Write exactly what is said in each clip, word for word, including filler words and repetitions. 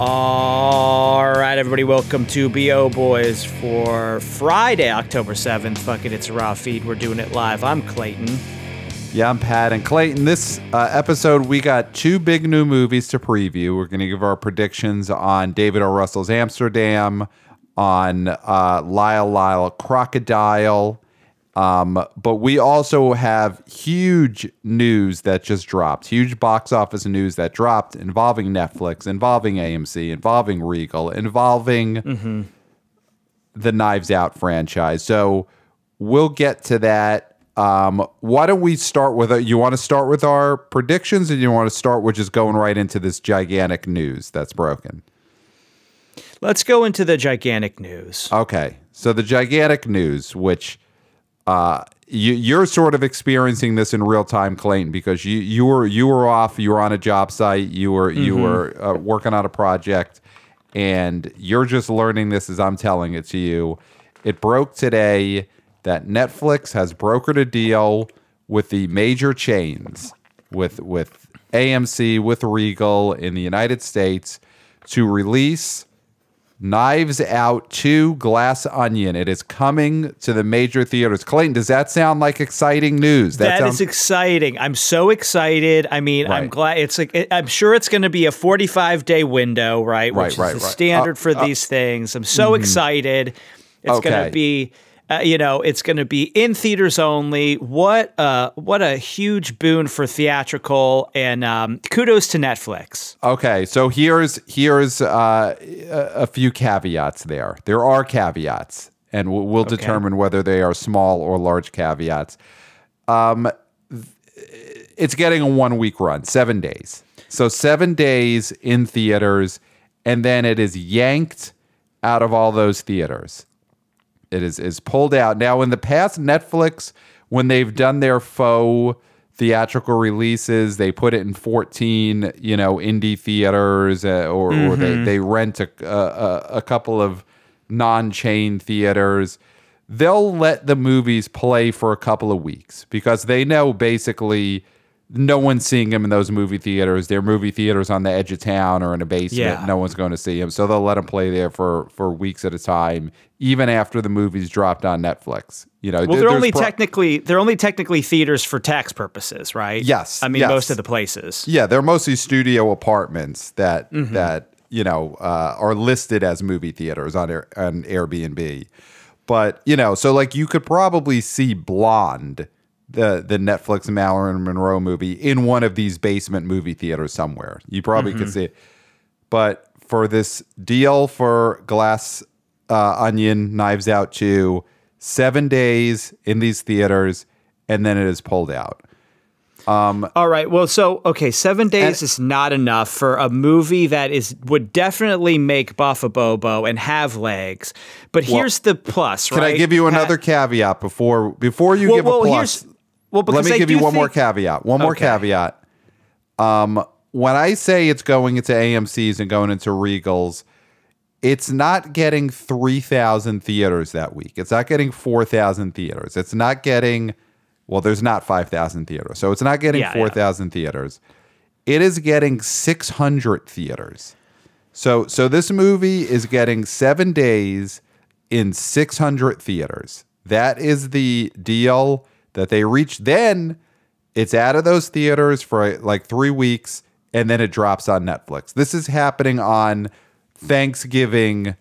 All right, everybody, welcome to B O. Boys for Friday, October seventh. Fuck it, it's a raw feed. We're doing it live. I'm Clayton. Yeah, I'm Pat. And Clayton, this uh, episode, we got two big new movies to preview. We're going to give our predictions on David O. Russell's Amsterdam, on uh, Lyle Lyle Crocodile. Um, but we also have huge news that just dropped, huge box office news that dropped involving Netflix, involving A M C, involving Regal, involving mm-hmm. the Knives Out franchise. So we'll get to that. Um, why don't we start with, uh, you want to start with our predictions, and you want to start with just going right into this gigantic news that's broken? Let's go into the gigantic news. Okay. So the gigantic news, which... Uh, you, you're sort of experiencing this in real time, Clayton, because you you were you were off, you were on a job site, you were mm-hmm. you were uh, working on a project, and you're just learning this as I'm telling it to you. It broke today that Netflix has brokered a deal with the major chains, with with A M C, with Regal in the United States, to release Knives Out two, Glass Onion. It is coming to the major theaters. Clayton, does that sound like exciting news? That, that sounds- is exciting. I'm so excited. I mean, right. I'm glad. It's like I'm sure it's going to be a forty-five day window, right? Right, Which right, is the right. standard uh, for uh, these things. I'm so mm-hmm. excited. It's okay. going to be, uh, you know, it's going to be in theaters only. What, uh, what a huge boon for theatrical, and um, kudos to Netflix. Okay, so here's here's uh, a few caveats there. There are caveats, and we'll, we'll okay. determine whether they are small or large caveats. Um, it's getting a one week run, seven days. So seven days in theaters, and then it is yanked out of all those theaters. It is is pulled out. Now, in the past, Netflix, when they've done their faux theatrical releases, they put it in fourteen, you know, indie theaters, uh, or, mm-hmm. or they, they rent a, a, a couple of non-chain theaters. They'll let the movies play for a couple of weeks because they know basically no one's seeing them in those movie theaters. They're movie theaters on the edge of town or in a basement. Yeah. No one's going to see them. So they'll let them play there for, for weeks at a time, even after the movie's dropped on Netflix. You know, well, they're only pro- technically they're only technically theaters for tax purposes, right? Yes. I mean, yes. most of the places. Yeah, they're mostly studio apartments that mm-hmm. that you know uh, are listed as movie theaters on Air- on Airbnb. But you know, so like you could probably see Blonde, the the Netflix Marilyn Monroe movie, in one of these basement movie theaters somewhere. You probably mm-hmm. could see it. But for this deal for Glass uh, Onion, Knives Out two, seven days in these theaters, and then it is pulled out. Um, All right. Well, so, okay, seven days and, is not enough for a movie that is would definitely make Buffabobo and have legs. But well, here's the plus, right? Can I give you another Pat, caveat before before you well, give well, a plus? Well, let me I give you one think... more caveat. One more okay. caveat. Um, when I say it's going into A M C's and going into Regal's, it's not getting three thousand theaters that week. It's not getting four thousand theaters. It's not getting, well, there's not five thousand theaters. So it's not getting yeah, four thousand yeah. theaters. It is getting six hundred theaters. So, so this movie is getting seven days in six hundred theaters. That is the deal that they reach. Then it's out of those theaters for like three weeks, and then it drops on Netflix. This is happening on Thanksgiving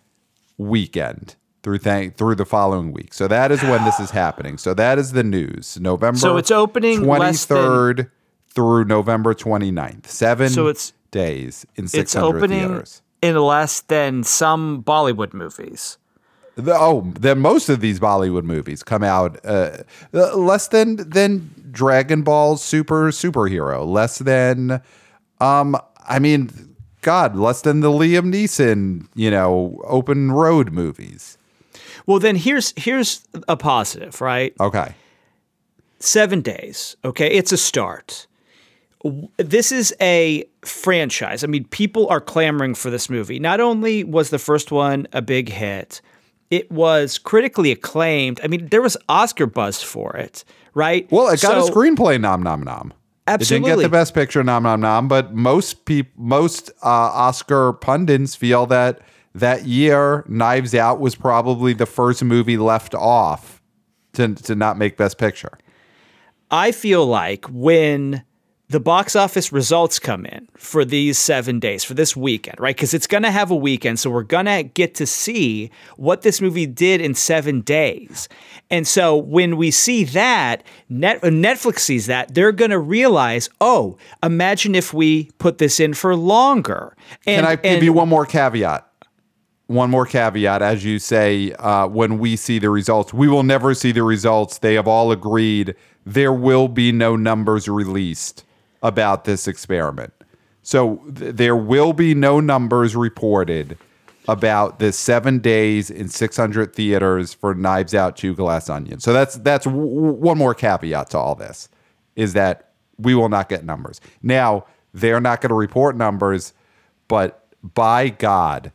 weekend through th- through the following week. So that is when this is happening. So that is the news. November so it's opening twenty-third than, through November twenty-ninth. Seven so it's, days in six hundred it's opening theaters. In less than some Bollywood movies. The, oh, then most of these Bollywood movies come out uh, less than than Dragon Ball Super Superhero, less than, um, I mean, God, less than the Liam Neeson, you know, open road movies. Well, then here's here's a positive, right? Okay. Seven days, okay? It's a start. This is a franchise. I mean, people are clamoring for this movie. Not only was the first one a big hit, it was critically acclaimed. I mean, there was Oscar buzz for it, right? Well, it got so, a screenplay nom nom nom. Absolutely. It didn't get the Best Picture nom nom nom, but most peop- most uh, Oscar pundits feel that that year Knives Out was probably the first movie left off to to not make Best Picture. I feel like when the box office results come in for these seven days, for this weekend, right? Because it's going to have a weekend, so we're going to get to see what this movie did in seven days. And so when we see that, Net- Netflix sees that, they're going to realize, oh, imagine if we put this in for longer. And, Can I give and- you one more caveat? One more caveat, as you say, uh, when we see the results, we will never see the results. They have all agreed there will be no numbers released about this experiment. So th- there will be no numbers reported about the seven days in six hundred theaters for Knives Out two Glass Onion. So that's that's w- one more caveat to all this, is that we will not get numbers. Now, they're not going to report numbers, but by God,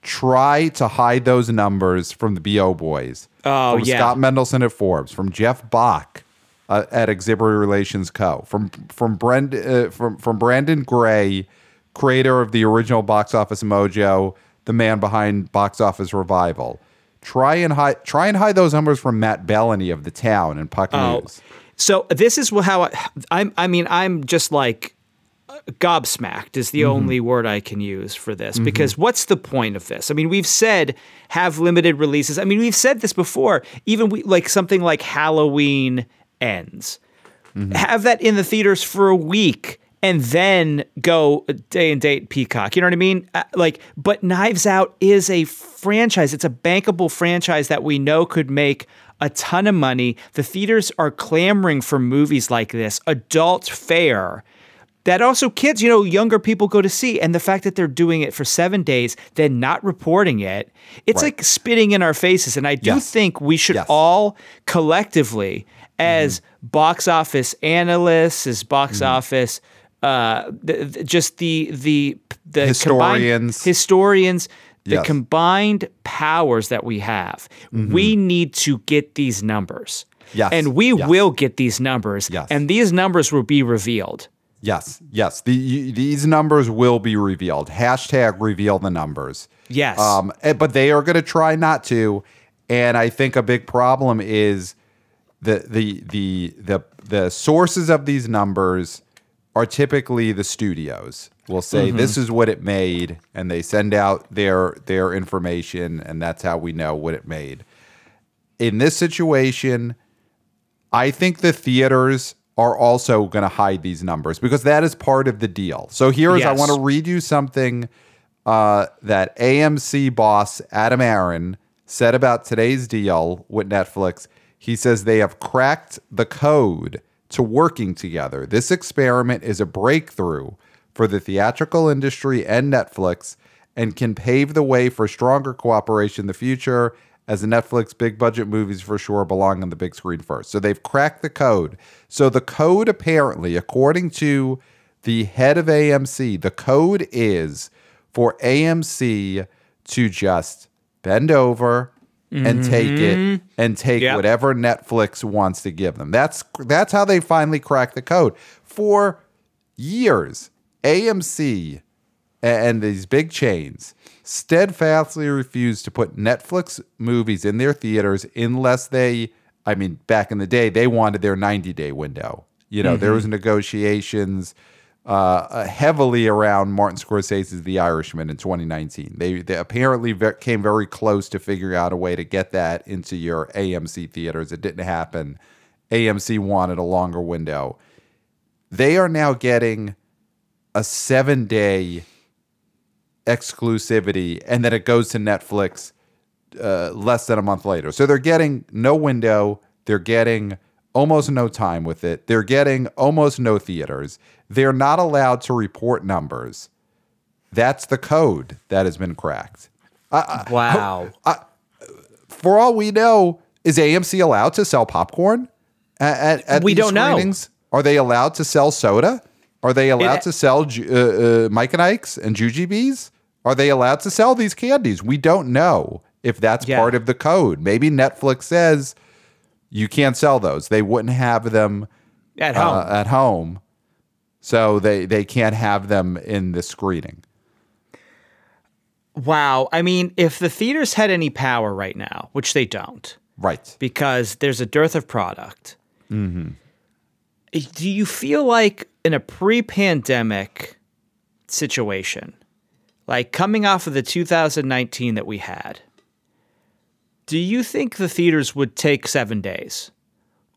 try to hide those numbers from the B O boys. Oh, from yeah. Scott Mendelson at Forbes, from Jeff Bock Uh, at Exhibitor Relations Co. From from Brend uh, from from Brandon Gray, creator of the original Box Office Mojo, the man behind Box Office Revival. Try and hide try and hide those numbers from Matt Bellany of The Town and Puck oh. News. So this is how I, I'm. I mean, I'm just like gobsmacked is the mm-hmm. only word I can use for this, mm-hmm. because what's the point of this? I mean, we've said have limited releases. I mean, we've said this before. Even we like something like Halloween ends. Mm-hmm. Have that in the theaters for a week and then go day and date Peacock. You know what I mean? Uh, like, but Knives Out is a franchise. It's a bankable franchise that we know could make a ton of money. The theaters are clamoring for movies like this, adult fare, that also kids, you know, younger people go to see. And the fact that they're doing it for seven days, then not reporting it, it's right. like spitting in our faces. And I do yes. think we should yes. all collectively, as mm-hmm. box office analysts, as box mm-hmm. office, uh, th- th- just the the the historians, historians, the yes. combined powers that we have, mm-hmm. we need to get these numbers, yes. and we yes. will get these numbers, yes. and these numbers will be revealed. Yes, yes, the, you, these numbers will be revealed. Hashtag reveal the numbers. Yes, um, but they are going to try not to, and I think a big problem is The the the the the sources of these numbers are typically the studios. Will say mm-hmm. this is what it made, and they send out their their information, and that's how we know what it made. In this situation, I think the theaters are also going to hide these numbers because that is part of the deal. So here is yes. I want to read you something uh, that A M C boss Adam Aron said about today's deal with Netflix. He says they have cracked the code to working together. This experiment is a breakthrough for the theatrical industry and Netflix and can pave the way for stronger cooperation in the future, as the Netflix big budget movies for sure belong on the big screen first. So they've cracked the code. So the code apparently, according to the head of A M C, the code is for A M C to just bend over and take it and take yep. whatever Netflix wants to give them. That's that's how they finally cracked the code. For years, A M C and these big chains steadfastly refused to put Netflix movies in their theaters unless they, I mean, back in the day, they wanted their ninety-day window. You know, mm-hmm. there was negotiations uh, heavily around Martin Scorsese's The Irishman in twenty nineteen. They, they apparently ve- came very close to figuring out a way to get that into your A M C theaters. It didn't happen. A M C wanted a longer window. They are now getting a seven-day exclusivity, and then it goes to Netflix uh, less than a month later. So they're getting no window. They're getting almost no time with it. They're getting almost no theaters. They're not allowed to report numbers. That's the code that has been cracked. I, I, wow. I, I, for all we know, is A M C allowed to sell popcorn at, at we these don't screenings? Know. Are they allowed to sell soda? Are they allowed it, to sell uh, uh, Mike and Ike's and Jujubes? Are they allowed to sell these candies? We don't know if that's yeah. part of the code. Maybe Netflix says, you can't sell those. They wouldn't have them at home. Uh, at home. So they, they can't have them in the screening. Wow. I mean, if the theaters had any power right now, which they don't. Right. Because there's a dearth of product. Mm-hmm. Do you feel like in a pre-pandemic situation, like coming off of the two thousand nineteen that we had, do you think the theaters would take seven days?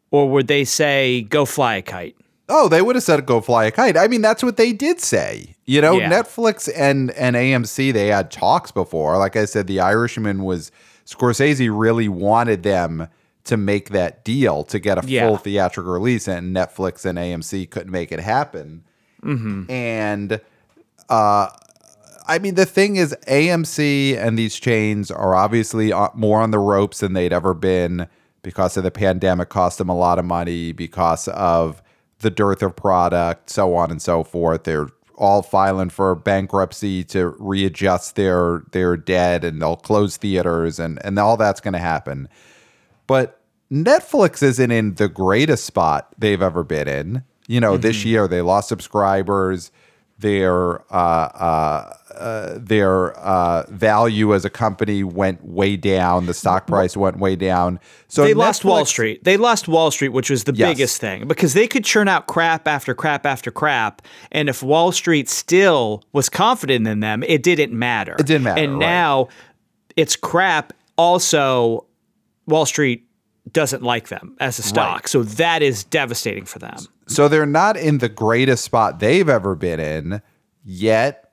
Or would they say, go fly a kite? Oh, they would have said, go fly a kite. I mean, that's what they did say. You know, yeah. Netflix and, and A M C, they had talks before. Like I said, The Irishman was, Scorsese really wanted them to make that deal to get a yeah. full theatrical release, and Netflix and A M C couldn't make it happen. Mm-hmm. And, uh, I mean, the thing is, A M C and these chains are obviously more on the ropes than they'd ever been because of the pandemic, cost them a lot of money, because of the dearth of product, so on and so forth. They're all filing for bankruptcy to readjust their their debt, and they'll close theaters, and, and all that's going to happen. But Netflix isn't in the greatest spot they've ever been in. You know, mm-hmm. this year they lost subscribers. Their uh, uh, uh, their uh, value as a company went way down. The stock price went way down. So they Netflix, lost Wall Street. They lost Wall Street, which was the yes. biggest thing, because they could churn out crap after crap after crap. And if Wall Street still was confident in them, it didn't matter. It didn't matter. And right. now it's crap. Also, Wall Street doesn't like them as a stock. Right. So that is devastating for them. So they're not in the greatest spot they've ever been in, yet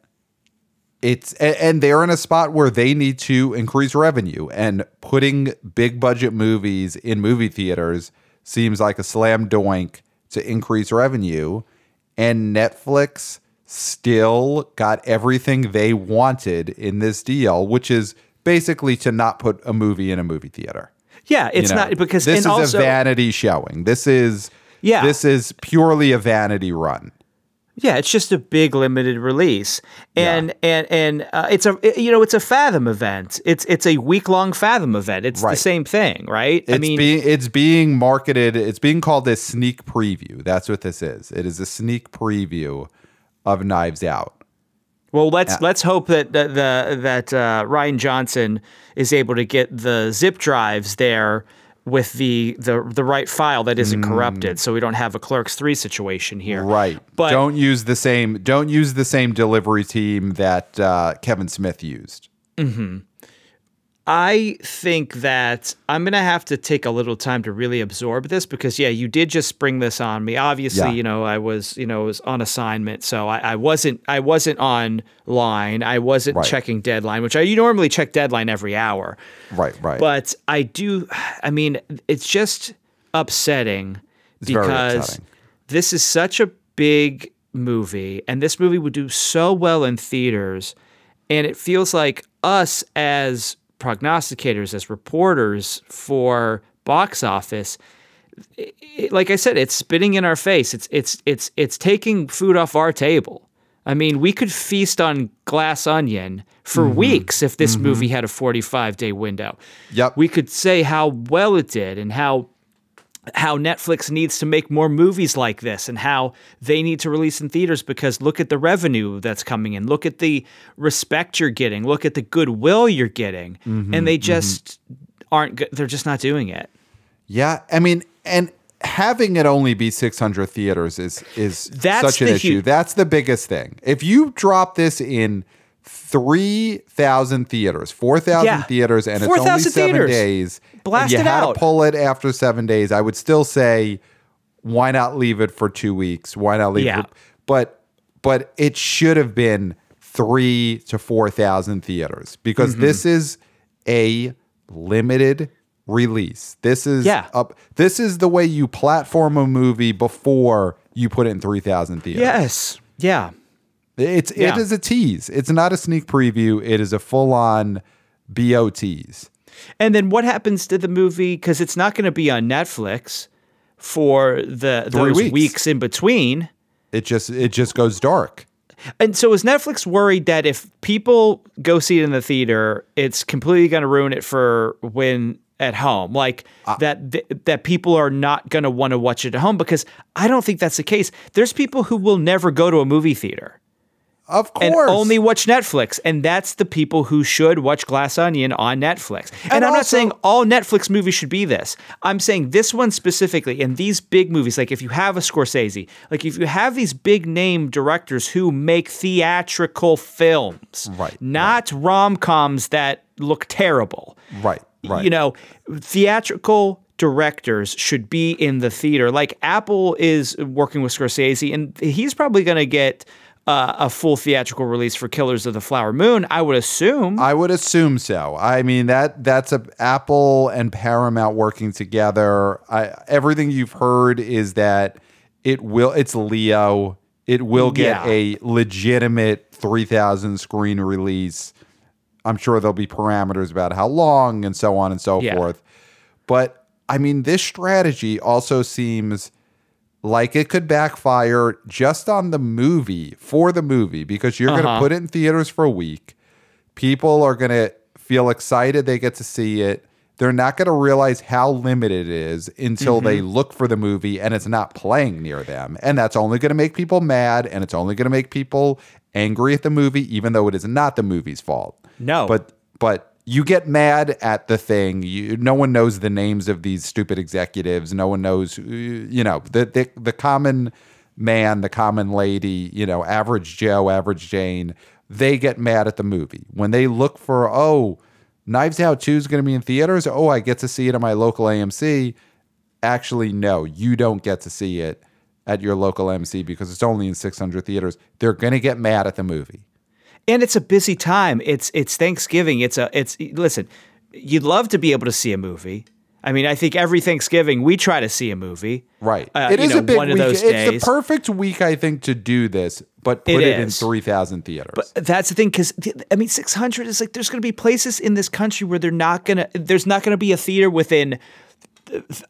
it's, and they're in a spot where they need to increase revenue, and putting big budget movies in movie theaters seems like a slam doink to increase revenue. And Netflix still got everything they wanted in this deal, which is basically to not put a movie in a movie theater. Yeah, it's you know, not because this and is also, a vanity showing. This is yeah. this is purely a vanity run. Yeah, it's just a big limited release, and yeah. and and uh, it's a it, you know it's a Fathom event. It's it's a week long Fathom event. It's right. the same thing, right? It's I mean, being it's being marketed. It's being called a sneak preview. That's what this is. It is a sneak preview of Knives Out. Well, let's yeah. let's hope that the, the that uh, Rian Johnson is able to get the zip drives there with the the, the right file that isn't mm. corrupted, so we don't have a Clerks three situation here. Right. But don't use the same don't use the same delivery team that uh, Kevin Smith used. Mm-hmm. I think that I'm going to have to take a little time to really absorb this because, yeah, you did just spring this on me. Obviously, yeah. you know, I was, you know, I was on assignment, so I, I wasn't, I wasn't online. I wasn't right. checking Deadline, which I you normally check Deadline every hour. Right, right. But I do, I mean, it's just upsetting it's because upsetting. This is such a big movie, and this movie would do so well in theaters, and it feels like us as prognosticators, as reporters for box office, it, it, like I said, it's spitting in our face. It's it's it's it's taking food off our table. I mean, we could feast on Glass Onion for mm-hmm. weeks if this mm-hmm. movie had a forty-five day window. Yep. We could say how well it did and how how Netflix needs to make more movies like this and how they need to release in theaters because look at the revenue that's coming in. Look at the respect you're getting. Look at the goodwill you're getting. Mm-hmm, and they just mm-hmm. aren't good. They're just not doing it. Yeah. I mean, and having it only be six hundred theaters is, is that's such an issue. Hu- that's the biggest thing. If you drop this in three thousand theaters, four thousand yeah. theaters, and four, it's only seven theaters. Days. Blast and you it had out. To pull it after seven days. I would still say, why not leave it for two weeks? Why not leave yeah. it? For, but but it should have been three to four thousand theaters because mm-hmm. this is a limited release. This is yeah. up. This is the way you platform a movie before you put it in three thousand theaters. Yes. Yeah. It's yeah. it is a tease. It's not a sneak preview. It is a full on B O tease. And then what happens to the movie? Because it's not going to be on Netflix for the Three those weeks. weeks in between. It just it just goes dark. And so is Netflix worried that if people go see it in the theater, it's completely going to ruin it for when at home, like uh, that th- that people are not going to want to watch it at home, because I don't think that's the case. There's people who will never go to a movie theater. Of course. And only watch Netflix. And that's the people who should watch Glass Onion on Netflix. And, and I'm also, not saying all Netflix movies should be this. I'm saying this one specifically, and these big movies, like if you have a Scorsese, like if you have these big name directors who make theatrical films, right, not right. rom-coms that look terrible. Right, right. You know, theatrical directors should be in the theater. Like Apple is working with Scorsese, and he's probably going to get Uh, a full theatrical release for Killers of the Flower Moon, I would assume. I would assume so. I mean, that that's a, Apple and Paramount working together. I, everything you've heard is that it will. It's Leo. It will get yeah. a legitimate three thousand screen release. I'm sure there'll be parameters about how long and so on and so yeah. forth. But, I mean, this strategy also seems like it could backfire just on the movie, for the movie, because you're uh-huh. going to put it in theaters for a week. People are going to feel excited they get to see it. They're not going to realize how limited it is until mm-hmm. they look for the movie and it's not playing near them. And that's only going to make people mad, and it's only going to make people angry at the movie, even though it is not the movie's fault. No. But but you get mad at the thing. You, no one knows the names of these stupid executives. No one knows, you know, the, the the common man, the common lady, you know, average Joe, average Jane. They get mad at the movie. When they look for, oh, Knives Out two is going to be in theaters. Oh, I get to see it at my local A M C. Actually, no, you don't get to see it at your local A M C because it's only in six hundred theaters. They're going to get mad at the movie. And it's a busy time. It's it's Thanksgiving. It's a it's listen, you'd love to be able to see a movie. I mean, I think every Thanksgiving we try to see a movie. Right. Uh, it is know, a big one week. Of those it's days. The perfect week, I think, to do this, but put it, it in three thousand theaters. But that's the thing, because I mean, six hundred is like there's going to be places in this country where they're not going to there's not going to be a theater within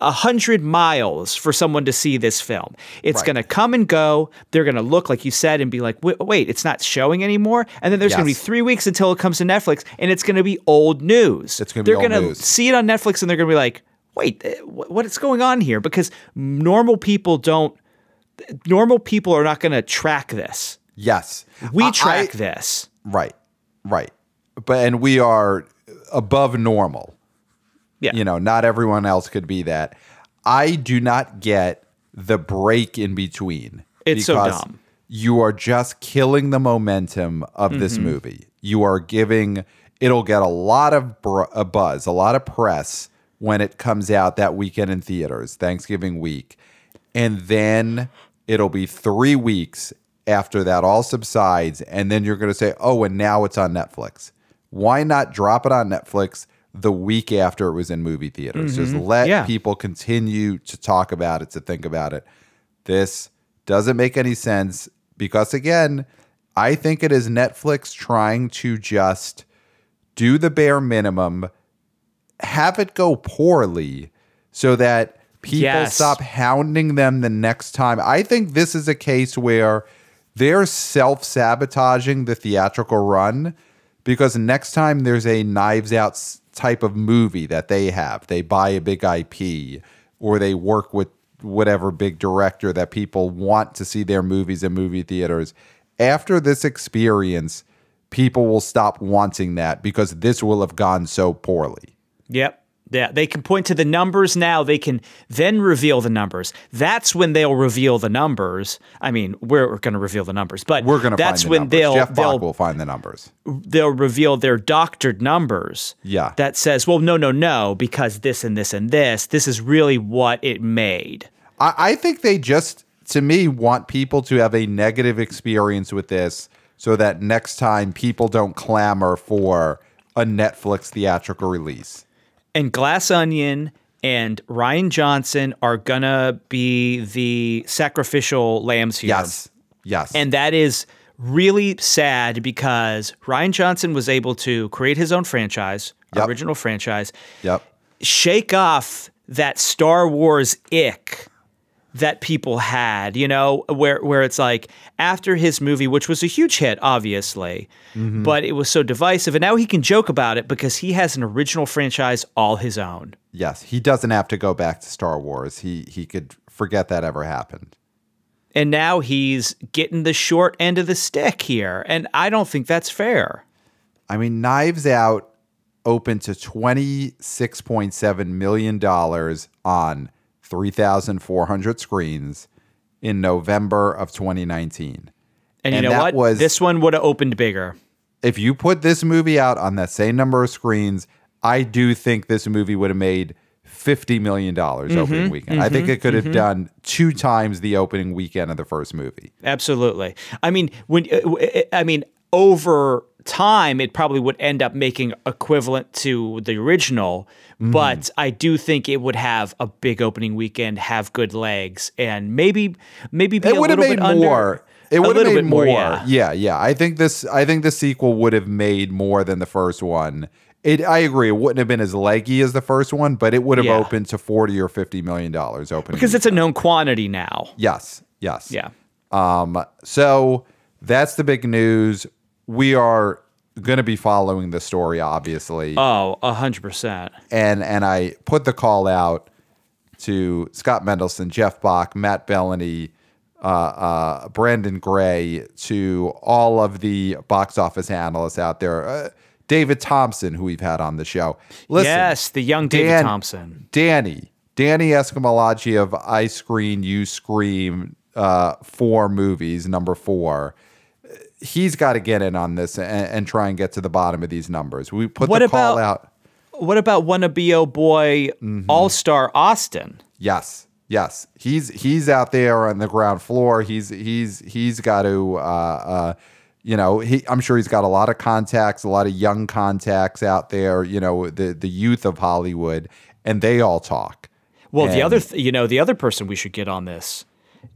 a hundred miles for someone to see this film. It's right. going to come and go. They're going to look, like you said, and be like, wait, it's not showing anymore. And then there's yes. going to be three weeks until it comes to Netflix, and it's going to be old news. It's going to be They're going to see it on Netflix, and they're going to be like, wait, what is going on here? Because normal people don't, normal people are not going to track this. Yes. We I, track I, this. Right. Right. But, and we are above normal. Yeah. You know, not everyone else could be that. I do not get the break in between. It's so dumb. You are just killing the momentum of mm-hmm. this movie. You are giving, it'll get a lot of br- a buzz, a lot of press when it comes out that weekend in theaters, Thanksgiving week. And then it'll be three weeks after that all subsides. And then you're going to say, oh, and now it's on Netflix. Why not drop it on Netflix the week after it was in movie theaters? Mm-hmm. Just let yeah. people continue to talk about it, to think about it. This doesn't make any sense because, again, I think it is Netflix trying to just do the bare minimum, have it go poorly so that people yes. stop hounding them the next time. I think this is a case where they're self-sabotaging the theatrical run because next time there's a Knives Out type of movie that they have, they buy a big I P or they work with whatever big director that people want to see their movies in movie theaters. After this experience, people will stop wanting that because this will have gone so poorly. Yep. Yeah, they can point to the numbers now. They can then reveal the numbers. That's when they'll reveal the numbers. I mean, we're going to reveal the numbers, but we're going to find the when numbers. They'll, Jeff Bock will find the numbers. They'll reveal their doctored numbers. Yeah, that says, well, no, no, no, because this and this and this. This is really what it made. I, I think they just, to me, want people to have a negative experience with this, so that next time people don't clamor for a Netflix theatrical release. And Glass Onion and Rian Johnson are going to be the sacrificial lambs here. Yes, yes. And that is really sad because Rian Johnson was able to create his own franchise, yep. original franchise, yep. shake off that Star Wars ick that people had, you know, where where it's like after his movie, which was a huge hit, obviously, mm-hmm. but it was so divisive. And now he can joke about it because he has an original franchise all his own. Yes, he doesn't have to go back to Star Wars. He he could forget that ever happened. And now he's getting the short end of the stick here. And I don't think that's fair. I mean, Knives Out opened to twenty-six point seven million dollars on three thousand four hundred screens in November of twenty nineteen. And you and know that what? Was, this one would have opened bigger. If you put this movie out on that same number of screens, I do think this movie would have made fifty million dollars mm-hmm, opening weekend. Mm-hmm, I think it could have mm-hmm. done two times the opening weekend of the first movie. Absolutely. I mean, when I mean, over time, it probably would end up making equivalent to the original, mm. but I do think it would have a big opening weekend, have good legs, and maybe maybe be it a little bit more. Under. It would have made more. more. Yeah. yeah, yeah. I think this. I think the sequel would have made more than the first one. It, I agree. It wouldn't have been as leggy as the first one, but it would have yeah. opened to forty or fifty million dollars opening. Because it's a known quantity now. Yes. Yes. Yeah. Um, so that's the big news. We are going to be following the story, obviously. Oh, one hundred percent. And and I put the call out to Scott Mendelson, Jeff Bock, Matt Bellany, uh, uh, Brandon Gray, to all of the box office analysts out there. Uh, David Thompson, who we've had on the show. Listen, yes, the young David Dan, Thompson. Danny. Danny Escamilacci of I Screen, You Scream, uh, four movies, number four. He's got to get in on this and, and try and get to the bottom of these numbers. We put what the about, call out. What about Wannabe Boy mm-hmm. All-Star Austin? Yes. Yes. He's he's out there on the ground floor. He's he's he's got to uh, uh, you know, he, I'm sure he's got a lot of contacts, a lot of young contacts out there, you know, the the youth of Hollywood, and they all talk. Well, and the other th- you know, the other person we should get on this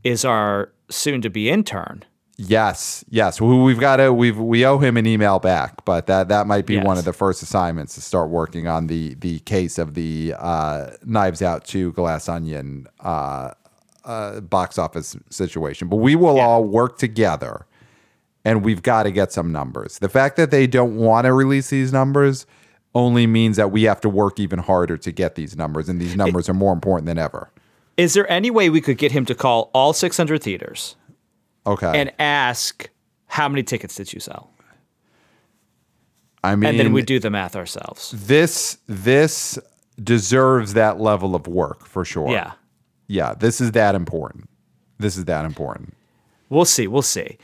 is our soon to be intern. Yes, yes. We, we've got to. We've we owe him an email back, but that, that might be yes. one of the first assignments to start working on the the case of the uh, Knives Out two Glass Onion uh, uh, box office situation. But we will yeah. all work together, and we've got to get some numbers. The fact that they don't want to release these numbers only means that we have to work even harder to get these numbers, and these numbers it, are more important than ever. Is there any way we could get him to call all six hundred theaters? Okay. And ask, how many tickets did you sell? I mean, and then we do the math ourselves. This this deserves that level of work for sure. Yeah. Yeah, this is that important. This is that important. We'll see, we'll see.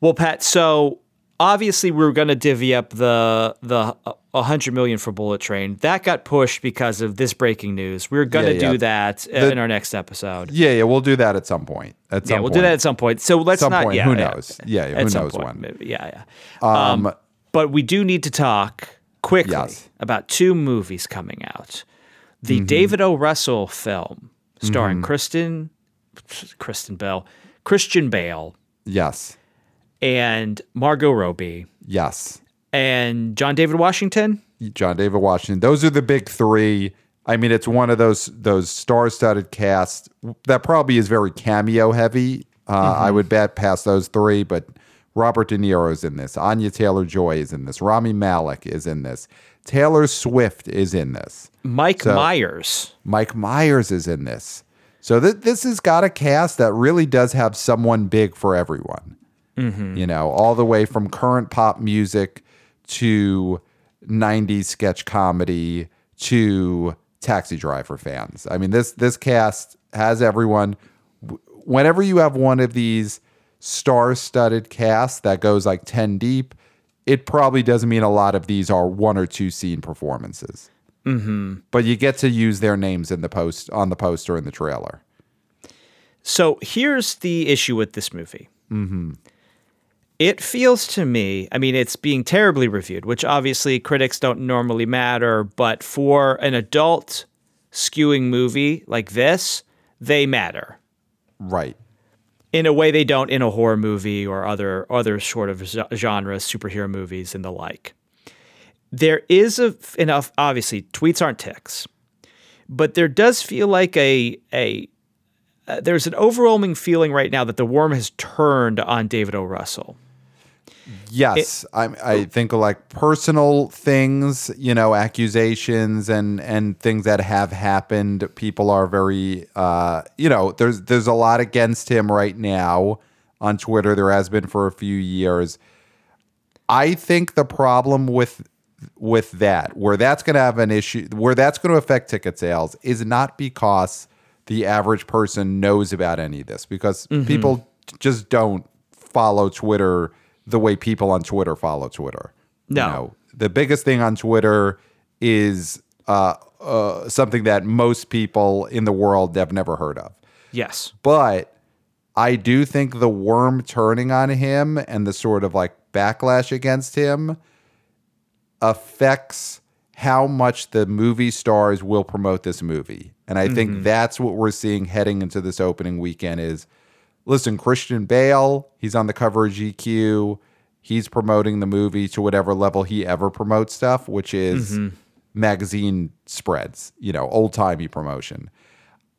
Well, Pat, so obviously we were going to divvy up the the one hundred million dollars for Bullet Train. That got pushed because of this breaking news. We we're going to yeah, yeah. do that the, in our next episode. Yeah, yeah, we'll do that at some point. At some yeah, we'll point. do that at some point. So let's some not. Point, yeah, who yeah, knows? Yeah, yeah who knows point, when? Maybe, yeah, yeah. Um, um, but we do need to talk quickly yes. about two movies coming out: the mm-hmm. David O. Russell film starring mm-hmm. Kristen, Kristen Bell, Christian Bale. Yes. And Margot Robbie. Yes. And John David Washington. John David Washington. Those are the big three. I mean, it's one of those those star-studded casts that probably is very cameo-heavy. Uh, mm-hmm. I would bet past those three, but Robert De Niro's in this. Anya Taylor-Joy is in this. Rami Malek is in this. Taylor Swift is in this. Mike so, Myers. Mike Myers is in this. So th- this has got a cast that really does have someone big for everyone. Mm-hmm. You know, all the way from current pop music to nineties sketch comedy to Taxi Driver fans. I mean, this this cast has everyone. Whenever you have one of these star-studded casts that goes like ten deep, it probably doesn't mean a lot of these are one or two scene performances. Mm-hmm. But you get to use their names in the post on the poster and the trailer. So here's the issue with this movie. Mm-hmm. It feels to me, I mean, it's being terribly reviewed, which obviously critics don't normally matter, but for an adult skewing movie like this, they matter. Right. In a way they don't in a horror movie or other other sort of genre, superhero movies and the like. There is a, enough, obviously, tweets aren't ticks, but there does feel like a a uh, there's an overwhelming feeling right now that the worm has turned on David O. Russell. Yes, it, I, I think like personal things, you know, accusations and and things that have happened. People are very, uh, you know, there's there's a lot against him right now on Twitter. There has been for a few years. I think the problem with with that, where that's going to have an issue, where that's going to affect ticket sales, is not because the average person knows about any of this, because mm-hmm. people just don't follow Twitter the way people on Twitter follow Twitter. No. You know, the biggest thing on Twitter is uh, uh, something that most people in the world have never heard of. Yes. But I do think the worm turning on him and the sort of like backlash against him affects how much the movie stars will promote this movie. And I mm-hmm. think that's what we're seeing heading into this opening weekend is, listen, Christian Bale, he's on the cover of G Q. He's promoting the movie to whatever level he ever promotes stuff, which is mm-hmm. magazine spreads, you know, old-timey promotion.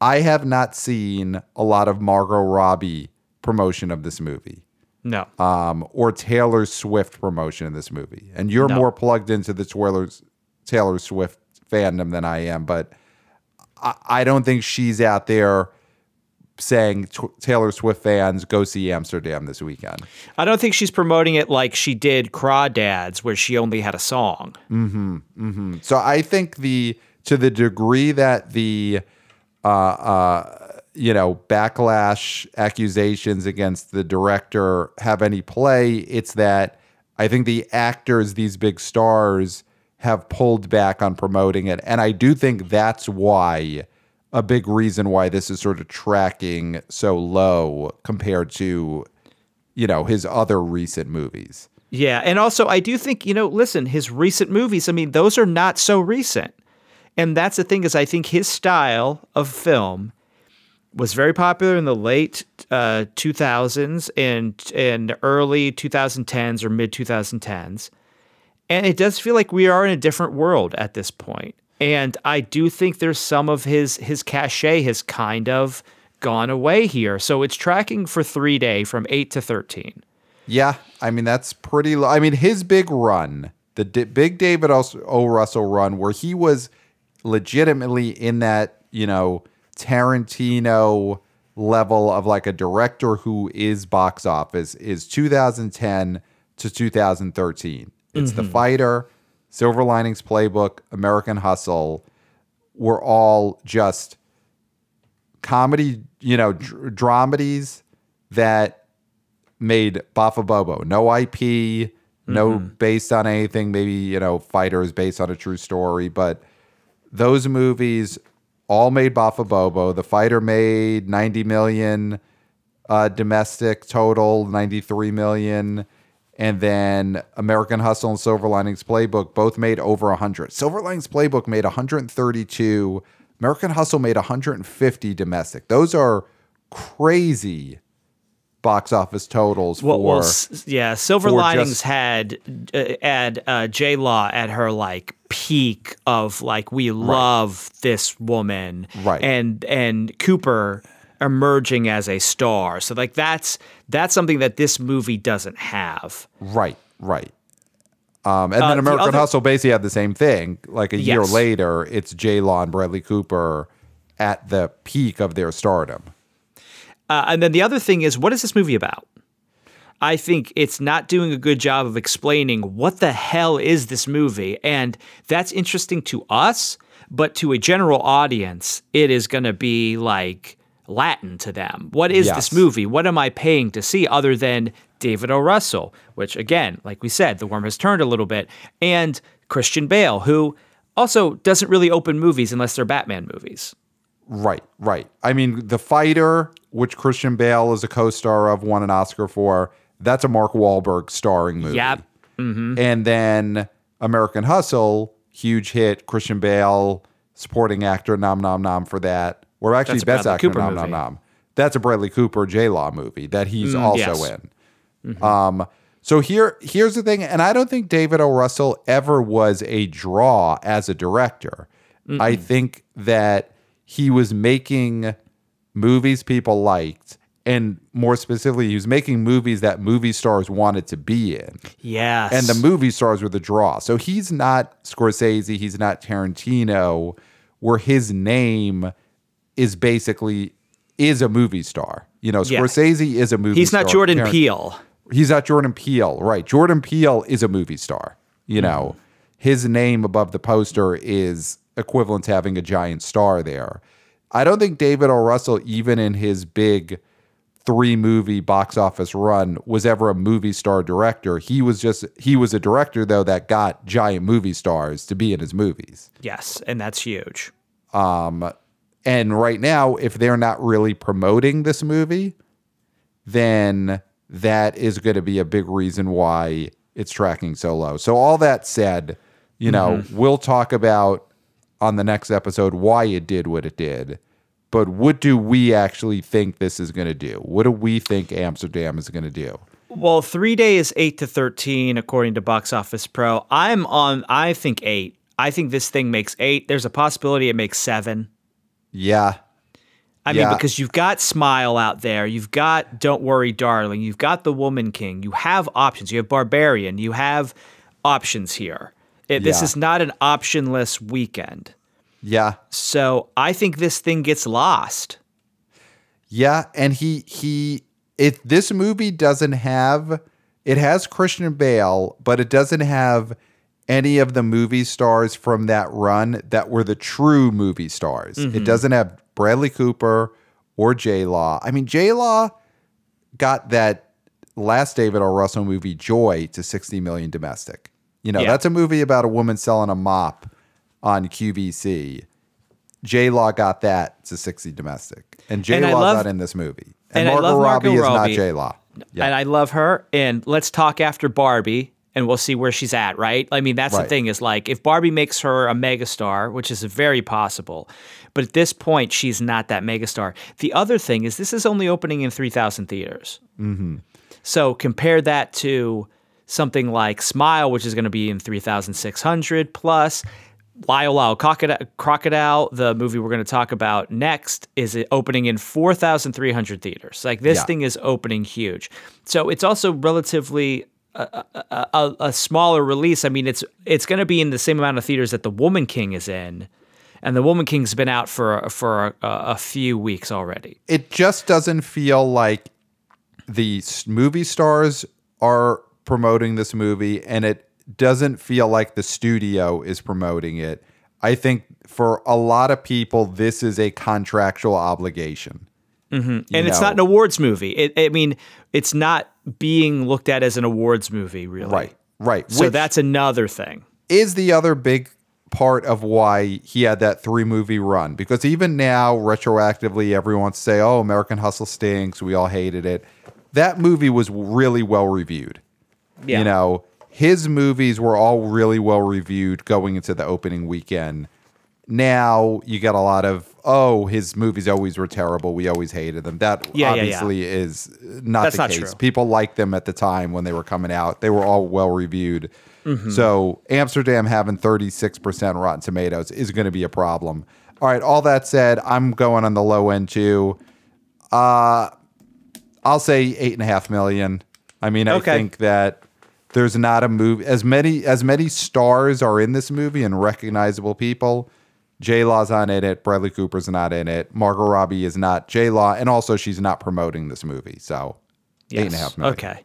I have not seen a lot of Margot Robbie promotion of this movie. No. Um, or Taylor Swift promotion of this movie. And you're no. more plugged into the Twirlers, Taylor Swift fandom than I am, but I, I don't think she's out there saying Taylor Swift fans go see Amsterdam this weekend. I don't think she's promoting it like she did Crawdads, where she only had a song. Mm-hmm, mm-hmm. So I think the to the degree that the uh, uh, you know backlash accusations against the director have any play, it's that I think the actors, these big stars, have pulled back on promoting it, and I do think that's why. A big reason why this is sort of tracking so low compared to, you know, his other recent movies. Yeah. And also, I do think, you know, listen, his recent movies, I mean, those are not so recent. And that's the thing is, I think his style of film was very popular in the late uh, two thousands and, and early twenty tens or mid twenty tens. And it does feel like we are in a different world at this point. And I do think there's some of his his cachet has kind of gone away here. So it's tracking for three day from eight to thirteen. Yeah, I mean, that's pretty low. I mean, his big run, the D- big David O. Russell run, where he was legitimately in that, you know, Tarantino level of like a director who is box office, is two thousand ten to two thousand thirteen. It's mm-hmm. The Fighter, Silver Linings Playbook, American Hustle, were all just comedy, you know, dr- dramedies that made Bafa Bobo. No I P, mm-hmm. no based on anything. Maybe, you know, Fighter is based on a true story, but those movies all made Bafa Bobo. The Fighter made ninety million uh, domestic total, ninety-three million. And then American Hustle and Silver Linings Playbook both made over one hundred. Silver Linings Playbook made one hundred thirty-two. American Hustle made one hundred fifty domestic. Those are crazy box office totals. Well, for well, yeah, Silver Linings just, had uh, had uh, J Law at her like peak of like we love right. this woman, right? And and Cooper emerging as a star. So like that's that's something that this movie doesn't have. Right, right. Um, and uh, then American the other, Hustle basically had the same thing. Like a yes. year later, it's J Law and Bradley Cooper at the peak of their stardom. Uh, and then the other thing is, what is this movie about? I think it's not doing a good job of explaining what the hell is this movie. And that's interesting to us, but to a general audience, it is going to be like Latin to them. What is yes. this movie? What am I paying to see other than David O. Russell, which again, like we said, the worm has turned a little bit, and Christian Bale, who also doesn't really open movies unless they're Batman movies. Right, right. I mean, The Fighter, which Christian Bale is a co-star of, won an Oscar for, that's a Mark Wahlberg starring movie. Yep. Mm-hmm. And then American Hustle, huge hit, Christian Bale, supporting actor, nom nom nom for that. We're actually That's best actor. Nom, nom, nom. That's a Bradley Cooper J-Law movie that he's mm, also yes. in. Mm-hmm. Um, so here, here's the thing, and I don't think David O. Russell ever was a draw as a director. Mm-mm. I think that he was making movies people liked, and more specifically, he was making movies that movie stars wanted to be in. Yes. And the movie stars were the draw. So he's not Scorsese, he's not Tarantino, where his name is basically is a movie star. You know, Scorsese yeah. is a movie he's star. He's not Jordan Tarant- Peele. He's not Jordan Peele, right. Jordan Peele is a movie star. You know, mm. his name above the poster is equivalent to having a giant star there. I don't think David O. Russell, even in his big three-movie box office run, was ever a movie star director. He was just he was a director, though, that got giant movie stars to be in his movies. Yes, and that's huge. Um, and right now, if they're not really promoting this movie, then that is going to be a big reason why it's tracking so low. So all that said, you know, mm-hmm. we'll talk about on the next episode why it did what it did. But what do we actually think this is going to do? What do we think Amsterdam is going to do? Well, three days, eight to thirteen, according to Box Office Pro. I'm on, I think, eight. I think this thing makes eight. There's a possibility it makes seven. Yeah. I yeah. mean, because you've got Smile out there. You've got Don't Worry Darling. You've got The Woman King. You have options. You have Barbarian. You have options here. It, yeah. This is not an optionless weekend. Yeah. So I think this thing gets lost. Yeah, and he he if this movie doesn't have it has Christian Bale, but it doesn't have any of the movie stars from that run that were the true movie stars. Mm-hmm. It doesn't have Bradley Cooper or J-Law. I mean, J-Law got that last David O. Russell movie, Joy, to sixty million domestic. You know, yeah. that's a movie about a woman selling a mop on Q V C. J-Law got that to sixty domestic. And J-Law's not in this movie. And, and Margot, I love Margot Robbie, Robbie is not J-Law. Yeah. And I love her. And let's talk after Barbie, and we'll see where she's at, right? I mean, that's right. the thing is, like, if Barbie makes her a megastar, which is very possible, but at this point, she's not that megastar. The other thing is this is only opening in three thousand theaters. Mm-hmm. So compare that to something like Smile, which is going to be in three thousand six hundred plus. Lyle Lyle Crocodile, the movie we're going to talk about next, is opening in four thousand three hundred theaters. Like, this yeah. thing is opening huge. So it's also relatively a, a, a smaller release. I mean, it's it's going to be in the same amount of theaters that The Woman King is in. And The Woman King's been out for, for a, a few weeks already. It just doesn't feel like the movie stars are promoting this movie, and it doesn't feel like the studio is promoting it. I think for a lot of people, this is a contractual obligation. Mm-hmm. And know? It's not an awards movie. It, I mean, it's not being looked at as an awards movie, really. Right, right. So Which that's another thing. Is the other big part of why he had that three-movie run. Because even now, retroactively, everyone say, oh, American Hustle stinks. We all hated it. That movie was really well-reviewed. Yeah. You know, his movies were all really well reviewed going into the opening weekend. Now you got a lot of, oh, his movies always were terrible. We always hated them. That yeah, obviously yeah, yeah. is not That's the not case. True. People liked them at the time when they were coming out. They were all well reviewed. Mm-hmm. So Amsterdam having thirty-six percent Rotten Tomatoes is going to be a problem. All right. All that said, I'm going on the low end too. Uh, I'll say eight and a half million. I mean, okay. I think that there's not a movie as many as many stars are in this movie and recognizable people. J-Law's not in it. Bradley Cooper's not in it. Margot Robbie is not J-Law, and also she's not promoting this movie. So yes. eight and a half million. Okay,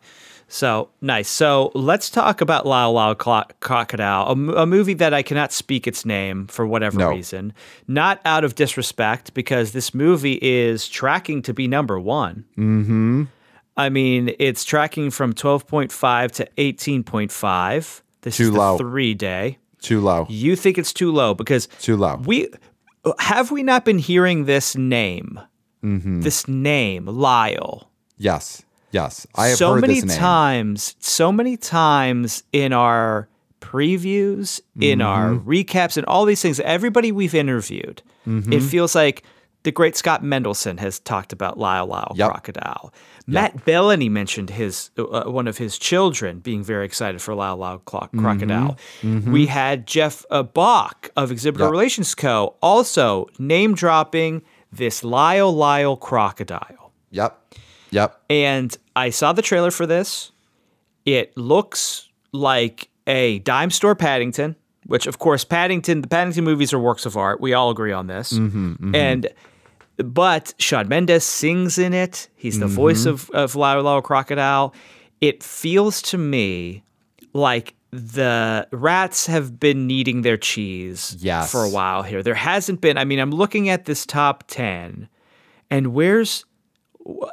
so nice. So let's talk about Lyle Lyle Crocodile, a, a movie that I cannot speak its name for whatever no. reason. Not out of disrespect, because this movie is tracking to be number one. Mm-hmm. I mean, it's tracking from twelve point five to eighteen point five. This too is the low. three day. Too low. You think it's too low because too low. We have we not been hearing this name? Mm-hmm. This name, Lyle. Yes, yes. I have so heard many this name. times. So many times in our previews, mm-hmm. in our recaps, and all these things. Everybody we've interviewed, mm-hmm. it feels like. The great Scott Mendelson has talked about Lyle Lyle yep. Crocodile. Yep. Matt Bellany mentioned his uh, one of his children being very excited for Lyle Lyle Clock, mm-hmm. Crocodile. Mm-hmm. We had Jeff uh, Bock of Exhibitor yep. Relations Co. also name dropping this Lyle Lyle Crocodile. Yep. Yep. And I saw the trailer for this. It looks like a dime store Paddington, which, of course, Paddington, the Paddington movies are works of art. We all agree on this. Mm-hmm, mm-hmm. And but Shawn Mendes sings in it. He's the mm-hmm. voice of, of Lyle Lyle Crocodile. It feels to me like the rats have been needing their cheese yes. for a while here. There hasn't been. I mean, I'm looking at this top ten, and where's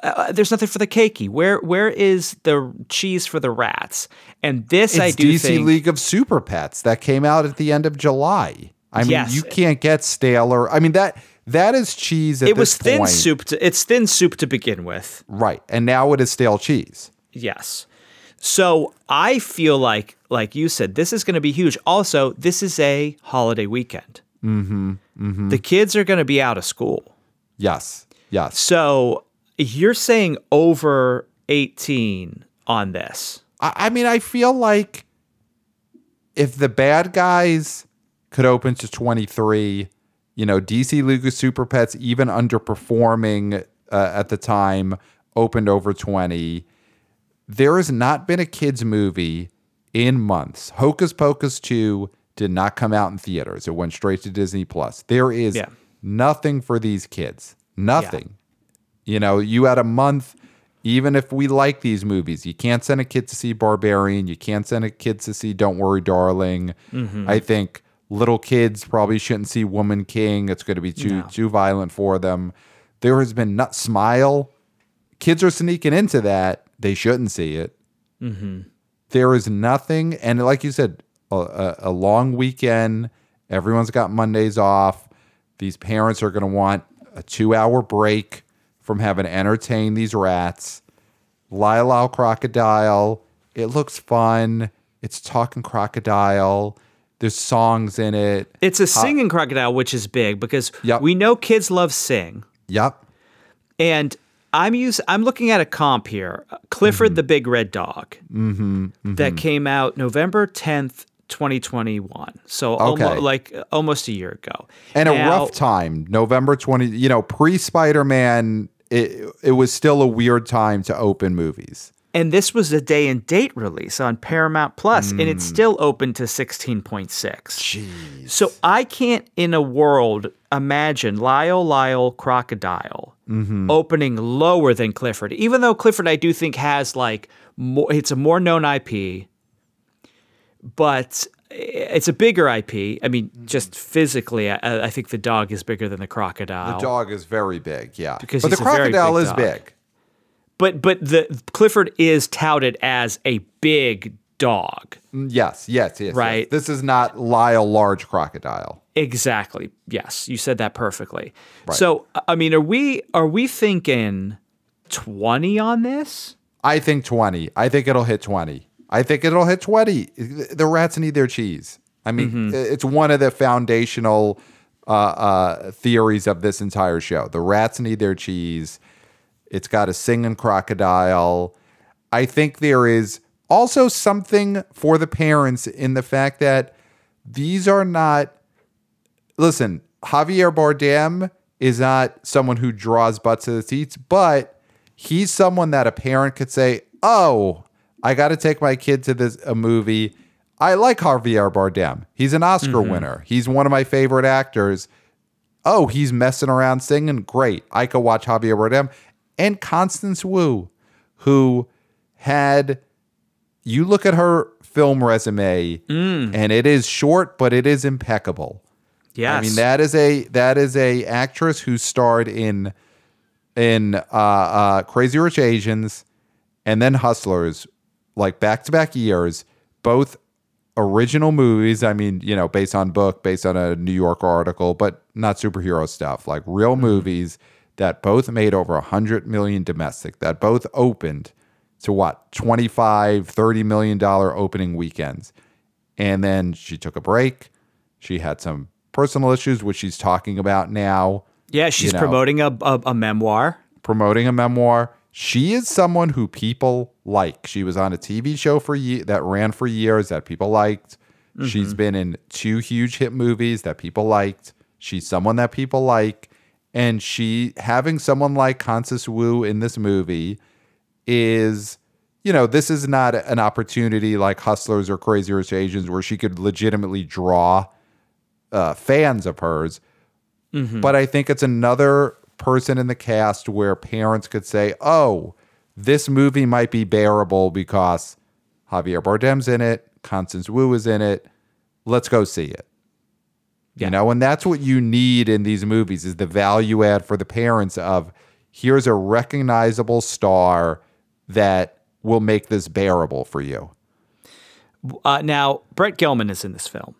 uh, there's nothing for the cakey. Where where is the cheese for the rats? And this it's I do D C think, League of Super Pets that came out at the end of July. I mean, yes. you can't get staler. I mean that. That is cheese at it was this thin point. Soup to, it's thin soup to begin with. Right. And now it is stale cheese. Yes. So I feel like, like you said, this is going to be huge. Also, this is a holiday weekend. Mm-hmm. Mm-hmm. The kids are going to be out of school. Yes. Yes. So you're saying over eighteen on this. I, I mean, I feel like if the bad guys could open to twenty-three – you know, D C League of Super Pets, even underperforming uh, at the time, opened over twenty. There has not been a kids' movie in months. Hocus Pocus two did not come out in theaters. It went straight to Disney Plus. There is yeah. nothing for these kids. Nothing. Yeah. You know, you had a month, even if we like these movies, you can't send a kid to see Barbarian. You can't send a kid to see Don't Worry Darling. Mm-hmm. I think... Little kids probably shouldn't see Woman King. It's going to be too no. too violent for them. There has been not Smile. Kids are sneaking into that. They shouldn't see it. Mm-hmm. There is nothing. And like you said, a, a long weekend. Everyone's got Mondays off. These parents are going to want a two-hour break from having to entertain these rats. Lyle Lyle Crocodile. It looks fun. It's talking crocodile. There's songs in it. It's a singing Hot. crocodile, which is big because yep. we know kids love sing. Yep. And I'm use, I'm looking at a comp here. Clifford mm-hmm. the Big Red Dog mm-hmm. Mm-hmm. that came out November tenth, twenty twenty-one. So okay. almo- like almost a year ago. And now, a rough time, November twentieth, you know, pre-Spider-Man, it, it was still a weird time to open movies. And this was a day and date release on Paramount Plus, mm. and it's still open to sixteen point six. Jeez. So I can't in a world imagine Lyle Lyle Crocodile mm-hmm. opening lower than Clifford, even though Clifford I do think has like more, it's a more known I P, but it's a bigger I P. I mean, mm-hmm. just physically, I, I think the dog is bigger than the crocodile. The dog is very big, yeah. Because but the crocodile big is dog. big. But but the Clifford is touted as a big dog. Yes, yes, yes. Right? Yes. This is not Lyle Large Crocodile. Exactly. Yes, you said that perfectly. Right. So, I mean, are we are we thinking twenty on this? I think twenty. I think it'll hit twenty. I think it'll hit twenty. The rats need their cheese. I mean, mm-hmm. it's one of the foundational uh, uh, theories of this entire show. The rats need their cheese. It's got a singing crocodile. I think there is also something for the parents in the fact that these are not... Listen, Javier Bardem is not someone who draws butts to the seats, but he's someone that a parent could say, oh, I got to take my kid to this a movie. I like Javier Bardem. He's an Oscar mm-hmm. winner. He's one of my favorite actors. Oh, he's messing around singing? Great. I could watch Javier Bardem. And Constance Wu, who had, you look at her film resume, mm. and it is short, but it is impeccable. Yes. I mean, that is a that is a actress who starred in in uh, uh, Crazy Rich Asians and then Hustlers, like back-to-back years, both original movies. I mean, you know, based on book, based on a New Yorker article, but not superhero stuff, like real mm. movies. That both made over one hundred million dollars domestic, that both opened to what, twenty-five, thirty million dollars opening weekends. And then she took a break. She had some personal issues, which she's talking about now. Yeah, she's you know, promoting a, a, a memoir. Promoting a memoir. She is someone who people like. She was on a T V show for ye- that ran for years that people liked. Mm-hmm. She's been in two huge hit movies that people liked. She's someone that people like. And she having someone like Constance Wu in this movie is, you know, this is not an opportunity like Hustlers or Crazy Rich Asians where she could legitimately draw uh, fans of hers. Mm-hmm. But I think it's another person in the cast where parents could say, oh, this movie might be bearable because Javier Bardem's in it, Constance Wu is in it, let's go see it. Yeah. You know, and that's what you need in these movies is the value add for the parents of here's a recognizable star that will make this bearable for you. Uh, now, Brett Gelman is in this film.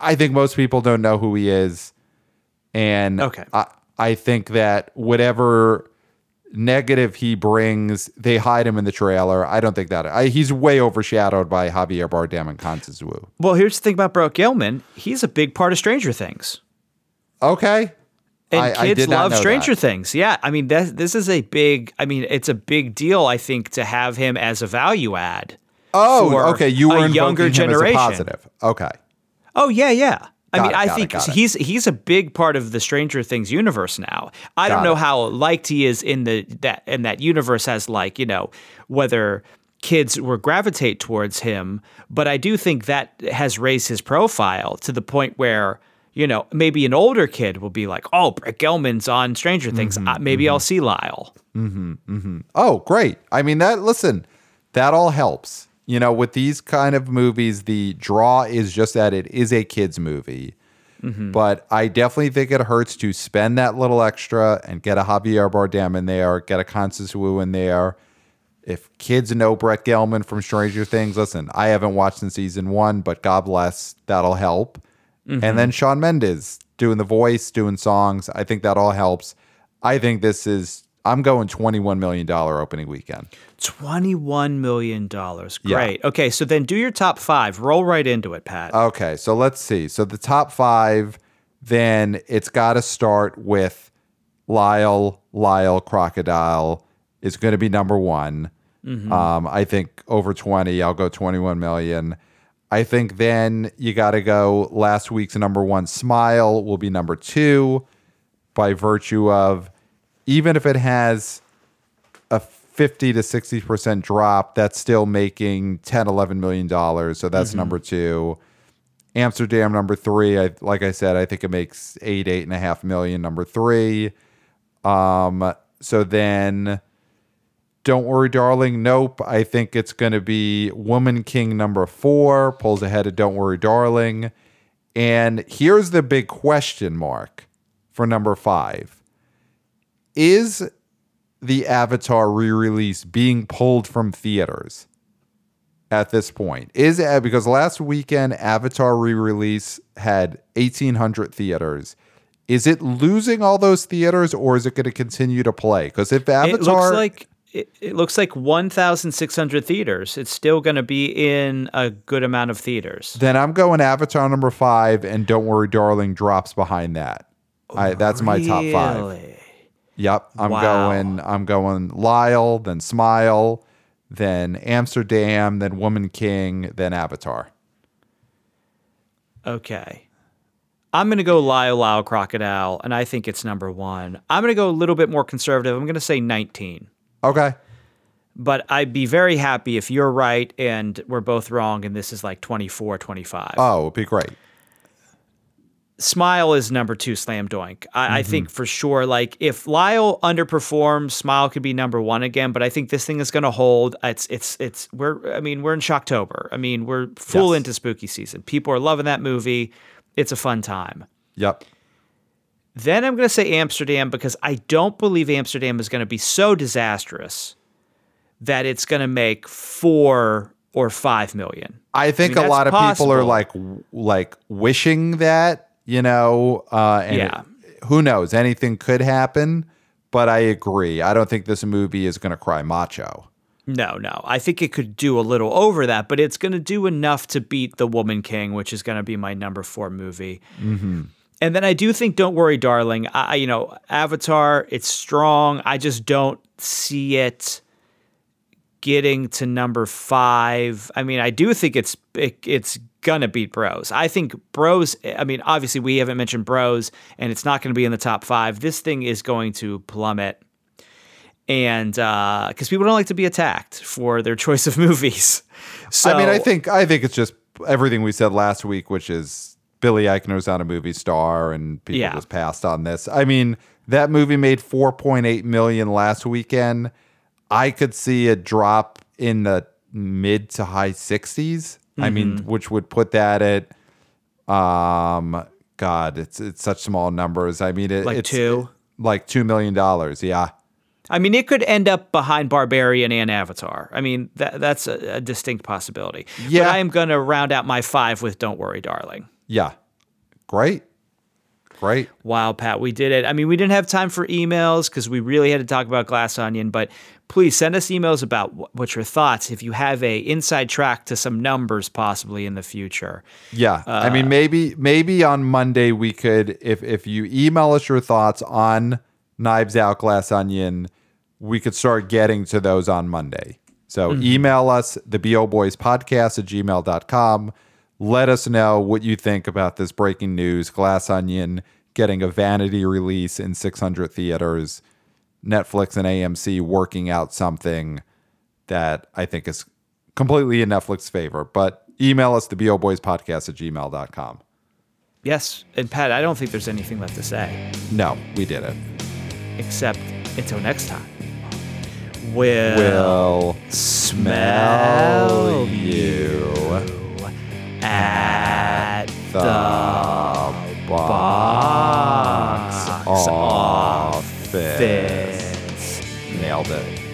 I think most people don't know who he is. And okay. I, I think that whatever negative he brings, they hide him in the trailer. I don't think that I, he's way overshadowed by Javier Bardem and Constance Wu. Well, here's the thing about Brett Gelman. He's a big part of Stranger Things. Okay. And I, kids I love Stranger that. Things. Yeah. I mean, that, this is a big, I mean, it's a big deal, I think, to have him as a value add. Oh, okay. You were a younger generation. Him as a positive. Okay. Oh, yeah, yeah. I got mean, it, I think it, he's he's a big part of the Stranger Things universe now. I got don't know it. how liked he is in the that in that universe as like, you know, whether kids were gravitate towards him, but I do think that has raised his profile to the point where, you know, maybe an older kid will be like, oh, Brett Gelman's on Stranger Things. Mm-hmm, uh, maybe mm-hmm. I'll see Lyle. Mm-hmm, mm-hmm. Oh, great. I mean, that listen, that all helps. You know, with these kind of movies, the draw is just that it is a kid's movie. Mm-hmm. But I definitely think it hurts to spend that little extra and get a Javier Bardem in there, get a Constance Wu in there. If kids know Brett Gelman from Stranger Things, listen, I haven't watched in season one, but God bless, that'll help. Mm-hmm. And then Shawn Mendes doing the voice, doing songs. I think that all helps. I think this is... I'm going twenty-one million dollars opening weekend. twenty-one million dollars. Great. Yeah. Okay, so then do your top five. Roll right into it, Pat. Okay, so let's see. So the top five, then it's got to start with Lyle, Lyle Crocodile is going to be number one. Mm-hmm. Um, I think over twenty, I'll go twenty-one million dollars. I think then you got to go last week's number one, Smile, will be number two by virtue of even if it has a fifty to sixty percent drop, that's still making ten, eleven million dollars. So that's mm-hmm. number two. Amsterdam, number three. I, like I said, I think it makes eight, eight and a half million, number three. Um, so then Don't Worry, Darling. Nope. I think it's going to be Woman King, number four, pulls ahead of Don't Worry, Darling. And here's the big question mark for number five. Is the Avatar re-release being pulled from theaters at this point? Is it, because last weekend Avatar re-release had eighteen hundred theaters. Is it losing all those theaters, or is it going to continue to play? Because if Avatar, it looks like it, it looks like sixteen hundred theaters, it's still going to be in a good amount of theaters. Then I'm going Avatar number five, and Don't Worry, Darling drops behind that. Oh, I, that's my really? top five. Yep, I'm wow. going. I'm going Lyle, then Smile, then Amsterdam, then Woman King, then Avatar. Okay, I'm going to go Lyle, Lyle Crocodile, and I think it's number one. I'm going to go a little bit more conservative. I'm going to say nineteen. Okay, but I'd be very happy if you're right and we're both wrong, and this is like twenty-four, twenty-five. Oh, it'd be great. Smile is number two, slam doink. I, mm-hmm. I think for sure, like, if Lyle underperforms, Smile could be number one again, but I think this thing is going to hold. It's, it's, it's, we're, I mean, we're in Shocktober. I mean, we're full yes. into spooky season. People are loving that movie. It's a fun time. Yep. Then I'm going to say Amsterdam, because I don't believe Amsterdam is going to be so disastrous that it's going to make four or five million. I think I mean, a lot of possible. people are like, like wishing that, you know, uh, and yeah. it, who knows? Anything could happen, but I agree. I don't think this movie is going to cry macho. No, no. I think it could do a little over that, but it's going to do enough to beat The Woman King, which is going to be my number four movie. Mm-hmm. And then I do think Don't Worry, Darling. I, you know, Avatar, it's strong. I just don't see it getting to number five. I mean, I do think it's it, it's gonna beat Bros. I think Bros. I mean, obviously we haven't mentioned Bros, and it's not gonna be in the top five. This thing is going to plummet, and uh, because people don't like to be attacked for their choice of movies. So I mean, I think I think it's just everything we said last week, which is Billy Eichner's not a movie star, and people yeah. just passed on this. I mean, that movie made four point eight million dollars last weekend. I could see a drop in the mid to high sixties. Mm-hmm. I mean, which would put that at, um, God, it's it's such small numbers. I mean, it, like it's two? Like two million dollars, yeah. I mean, it could end up behind Barbarian and Avatar. I mean, that that's a, a distinct possibility. Yeah. But I am going to round out my five with Don't Worry, Darling. Yeah. Great. Right. Wow, Pat, we did it. I mean, we didn't have time for emails because we really had to talk about Glass Onion, but please send us emails about w- what's your thoughts if you have a inside track to some numbers possibly in the future. Yeah. Uh, I mean, maybe maybe on Monday we could, if if you email us your thoughts on Knives Out, Glass Onion, we could start getting to those on Monday. So mm-hmm. email us, the B O Boys Podcast at gmail dot com. Let us know what you think about this breaking news, Glass Onion getting a vanity release in six hundred theaters, Netflix and A M C working out something that I think is completely in Netflix's favor. But email us, the B O Boys Podcast at gmail dot com. Yes. And Pat, I don't think there's anything left to say. No, we did it. Except until next time, we'll, we'll smell you. At the, the box, box office. office. Nailed it.